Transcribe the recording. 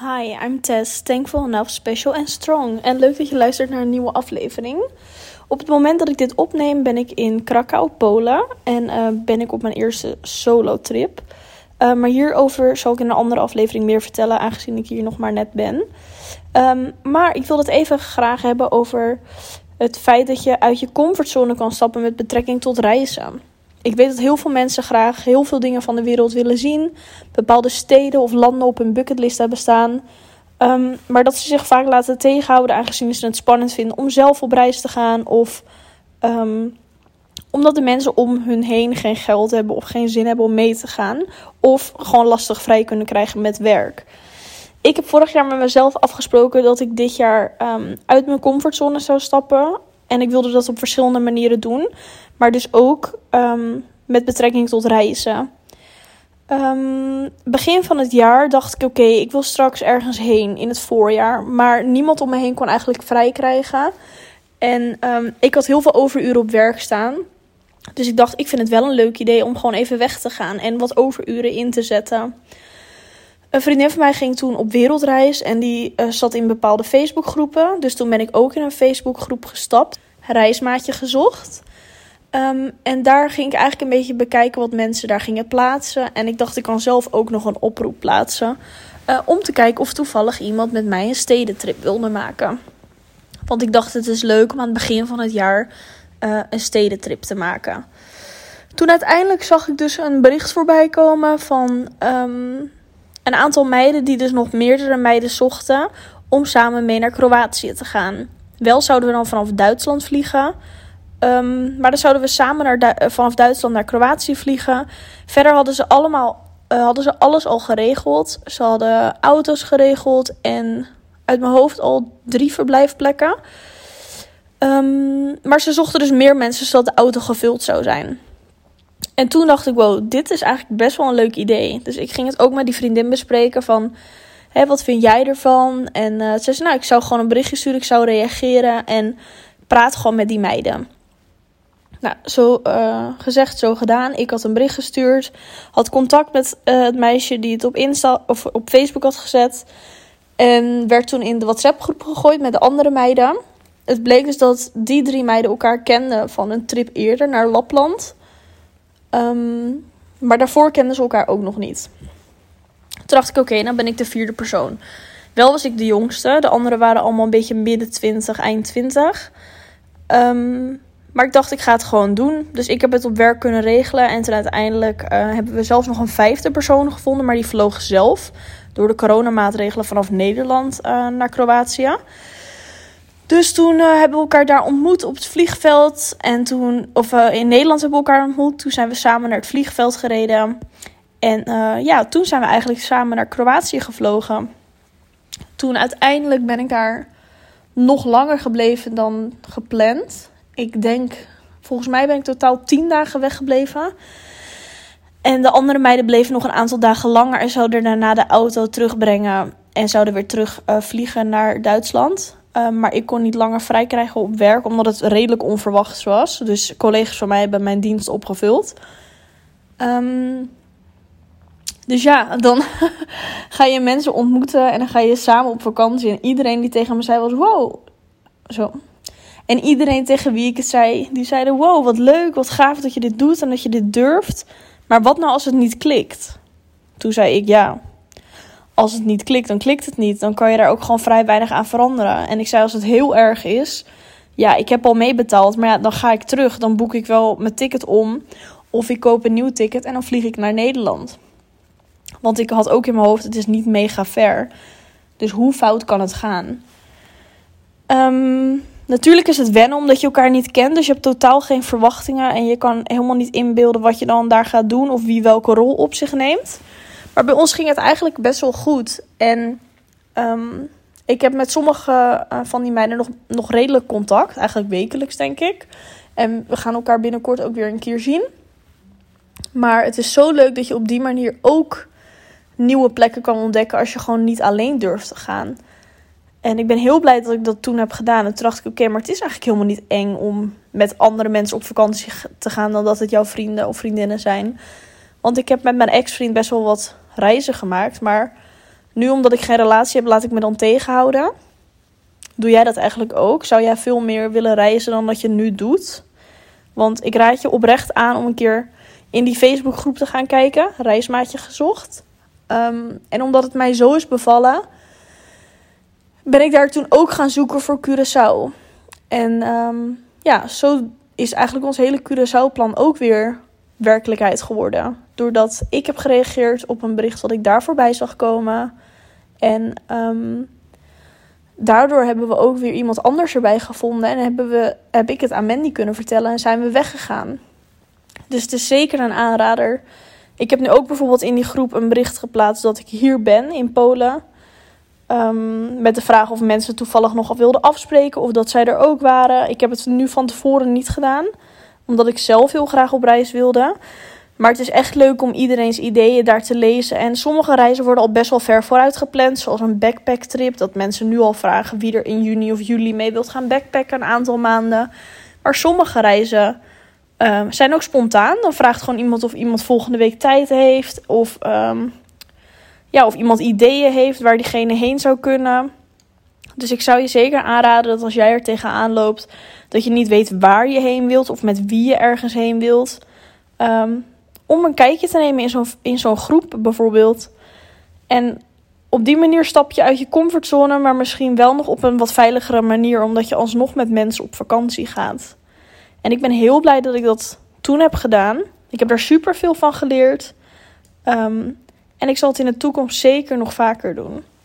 Hi, I'm Tess, thankful enough, special and strong. En leuk dat je luistert naar een nieuwe aflevering. Op het moment dat ik dit opneem ben ik in Krakau, Polen. En ben ik op mijn eerste solo trip. Maar hierover zal ik in een andere aflevering meer vertellen, aangezien ik hier nog maar net ben. Maar ik wil het even graag hebben over het feit dat je uit je comfortzone kan stappen met betrekking tot reizen. Ik weet dat heel veel mensen graag heel veel dingen van de wereld willen zien. Bepaalde steden of landen op hun bucketlist hebben staan. Maar dat ze zich vaak laten tegenhouden, aangezien ze het spannend vinden om zelf op reis te gaan. Of omdat de mensen om hun heen geen geld hebben of geen zin hebben om mee te gaan. Of gewoon lastig vrij kunnen krijgen met werk. Ik heb vorig jaar met mezelf afgesproken dat ik dit jaar uit mijn comfortzone zou stappen. En ik wilde dat op verschillende manieren doen. Maar dus ook met betrekking tot reizen. Begin van het jaar dacht ik, oké, ik wil straks ergens heen in het voorjaar. Maar niemand om me heen kon eigenlijk vrij krijgen. En ik had heel veel overuren op werk staan. Dus ik dacht, ik vind het wel een leuk idee om gewoon even weg te gaan. En wat overuren in te zetten. Een vriendin van mij ging toen op wereldreis. En die zat in bepaalde Facebookgroepen. Dus toen ben ik ook in een Facebookgroep gestapt. Reismaatje gezocht. En daar ging ik eigenlijk een beetje bekijken wat mensen daar gingen plaatsen. En ik dacht, ik kan zelf ook nog een oproep plaatsen. Om te kijken of toevallig iemand met mij een stedentrip wilde maken. Want ik dacht, het is leuk om aan het begin van het jaar een stedentrip te maken. Toen uiteindelijk zag ik dus een bericht voorbij komen van een aantal meiden die dus nog meerdere meiden zochten om samen mee naar Kroatië te gaan. Wel zouden we dan vanaf Duitsland vliegen. Maar dan zouden we samen vanaf Duitsland naar Kroatië vliegen. Verder hadden ze alles al geregeld. Ze hadden auto's geregeld en uit mijn hoofd al 3 verblijfplekken. Maar ze zochten dus meer mensen zodat de auto gevuld zou zijn. En toen dacht ik, wow, dit is eigenlijk best wel een leuk idee. Dus ik ging het ook met die vriendin bespreken van, hé, wat vind jij ervan? En ze zei, nou, ik zou gewoon een berichtje sturen, ik zou reageren en praat gewoon met die meiden. Nou, zo gezegd, zo gedaan. Ik had een bericht gestuurd. Had contact met het meisje die het op Insta of op Facebook had gezet. En werd toen in de WhatsApp-groep gegooid met de andere meiden. Het bleek dus dat die 3 meiden elkaar kenden van een trip eerder naar Lapland. Maar daarvoor kenden ze elkaar ook nog niet. Toen dacht ik, oké, dan ben ik de 4e persoon. Wel was ik de jongste. De anderen waren allemaal een beetje midden 20, eind 20. Maar ik dacht, ik ga het gewoon doen. Dus ik heb het op werk kunnen regelen. En toen uiteindelijk hebben we zelfs nog een 5e persoon gevonden. Maar die vloog zelf door de coronamaatregelen vanaf Nederland naar Kroatië. Dus toen hebben we elkaar daar ontmoet op het vliegveld. En toen, in Nederland hebben we elkaar ontmoet. Toen zijn we samen naar het vliegveld gereden. En toen zijn we eigenlijk samen naar Kroatië gevlogen. Toen uiteindelijk ben ik daar nog langer gebleven dan gepland. Ik denk, volgens mij ben ik totaal 10 dagen weggebleven. En de andere meiden bleven nog een aantal dagen langer en zouden daarna de auto terugbrengen. En zouden weer terug vliegen naar Duitsland. Maar ik kon niet langer vrij krijgen op werk, omdat het redelijk onverwachts was. Dus collega's van mij hebben mijn dienst opgevuld. Dus ja, dan ga je mensen ontmoeten en dan ga je samen op vakantie. En iedereen die tegen me zei was, wow. Zo. En iedereen tegen wie ik het zei, die zeiden, wow, wat leuk, wat gaaf dat je dit doet en dat je dit durft. Maar wat nou als het niet klikt? Toen zei ik, ja, als het niet klikt, dan klikt het niet. Dan kan je daar ook gewoon vrij weinig aan veranderen. En ik zei, als het heel erg is, ja, ik heb al meebetaald. Maar ja, dan ga ik terug, dan boek ik wel mijn ticket om. Of ik koop een nieuw ticket en dan vlieg ik naar Nederland. Want ik had ook in mijn hoofd, het is niet mega ver. Dus hoe fout kan het gaan? Natuurlijk is het wennen omdat je elkaar niet kent. Dus je hebt totaal geen verwachtingen. En je kan helemaal niet inbeelden wat je dan daar gaat doen. Of wie welke rol op zich neemt. Maar bij ons ging het eigenlijk best wel goed. En ik heb met sommige van die meiden nog redelijk contact. Eigenlijk wekelijks, denk ik. En we gaan elkaar binnenkort ook weer een keer zien. Maar het is zo leuk dat je op die manier ook nieuwe plekken kan ontdekken als je gewoon niet alleen durft te gaan. En ik ben heel blij dat ik dat toen heb gedaan. En toen dacht ik, oké, maar het is eigenlijk helemaal niet eng om met andere mensen op vakantie te gaan dan dat het jouw vrienden of vriendinnen zijn. Want ik heb met mijn ex-vriend best wel wat reizen gemaakt. Maar Nu, omdat ik geen relatie heb, laat ik me dan tegenhouden. Doe jij dat eigenlijk ook? Zou jij veel meer willen reizen dan dat je nu doet? Want ik raad je oprecht aan om een keer in die Facebookgroep te gaan kijken. Reismaatje gezocht. En omdat het mij zo is bevallen, ben ik daar toen ook gaan zoeken voor Curaçao. En zo is eigenlijk ons hele Curaçao-plan ook weer werkelijkheid geworden. Doordat ik heb gereageerd op een bericht dat ik daar voorbij zag komen. En daardoor hebben we ook weer iemand anders erbij gevonden. En heb ik het aan Mandy kunnen vertellen en zijn we weggegaan. Dus het is zeker een aanrader. Ik heb nu ook bijvoorbeeld in die groep een bericht geplaatst dat ik hier ben in Polen. Met de vraag of mensen toevallig nog wilden afspreken of dat zij er ook waren. Ik heb het nu van tevoren niet gedaan. Omdat ik zelf heel graag op reis wilde. Maar het is echt leuk om iedereen's ideeën daar te lezen. En sommige reizen worden al best wel ver vooruit gepland. Zoals een backpacktrip. Dat mensen nu al vragen wie er in juni of juli mee wilt gaan backpacken een aantal maanden. Maar sommige reizen zijn ook spontaan. Dan vraagt gewoon iemand of iemand volgende week tijd heeft. Of iemand ideeën heeft waar diegene heen zou kunnen. Dus ik zou je zeker aanraden dat als jij er tegenaan loopt, dat je niet weet waar je heen wilt of met wie je ergens heen wilt. Om een kijkje te nemen in zo'n groep bijvoorbeeld. En op die manier stap je uit je comfortzone, maar misschien wel nog op een wat veiligere manier, omdat je alsnog met mensen op vakantie gaat. En ik ben heel blij dat ik dat toen heb gedaan. Ik heb daar superveel van geleerd. En ik zal het in de toekomst zeker nog vaker doen.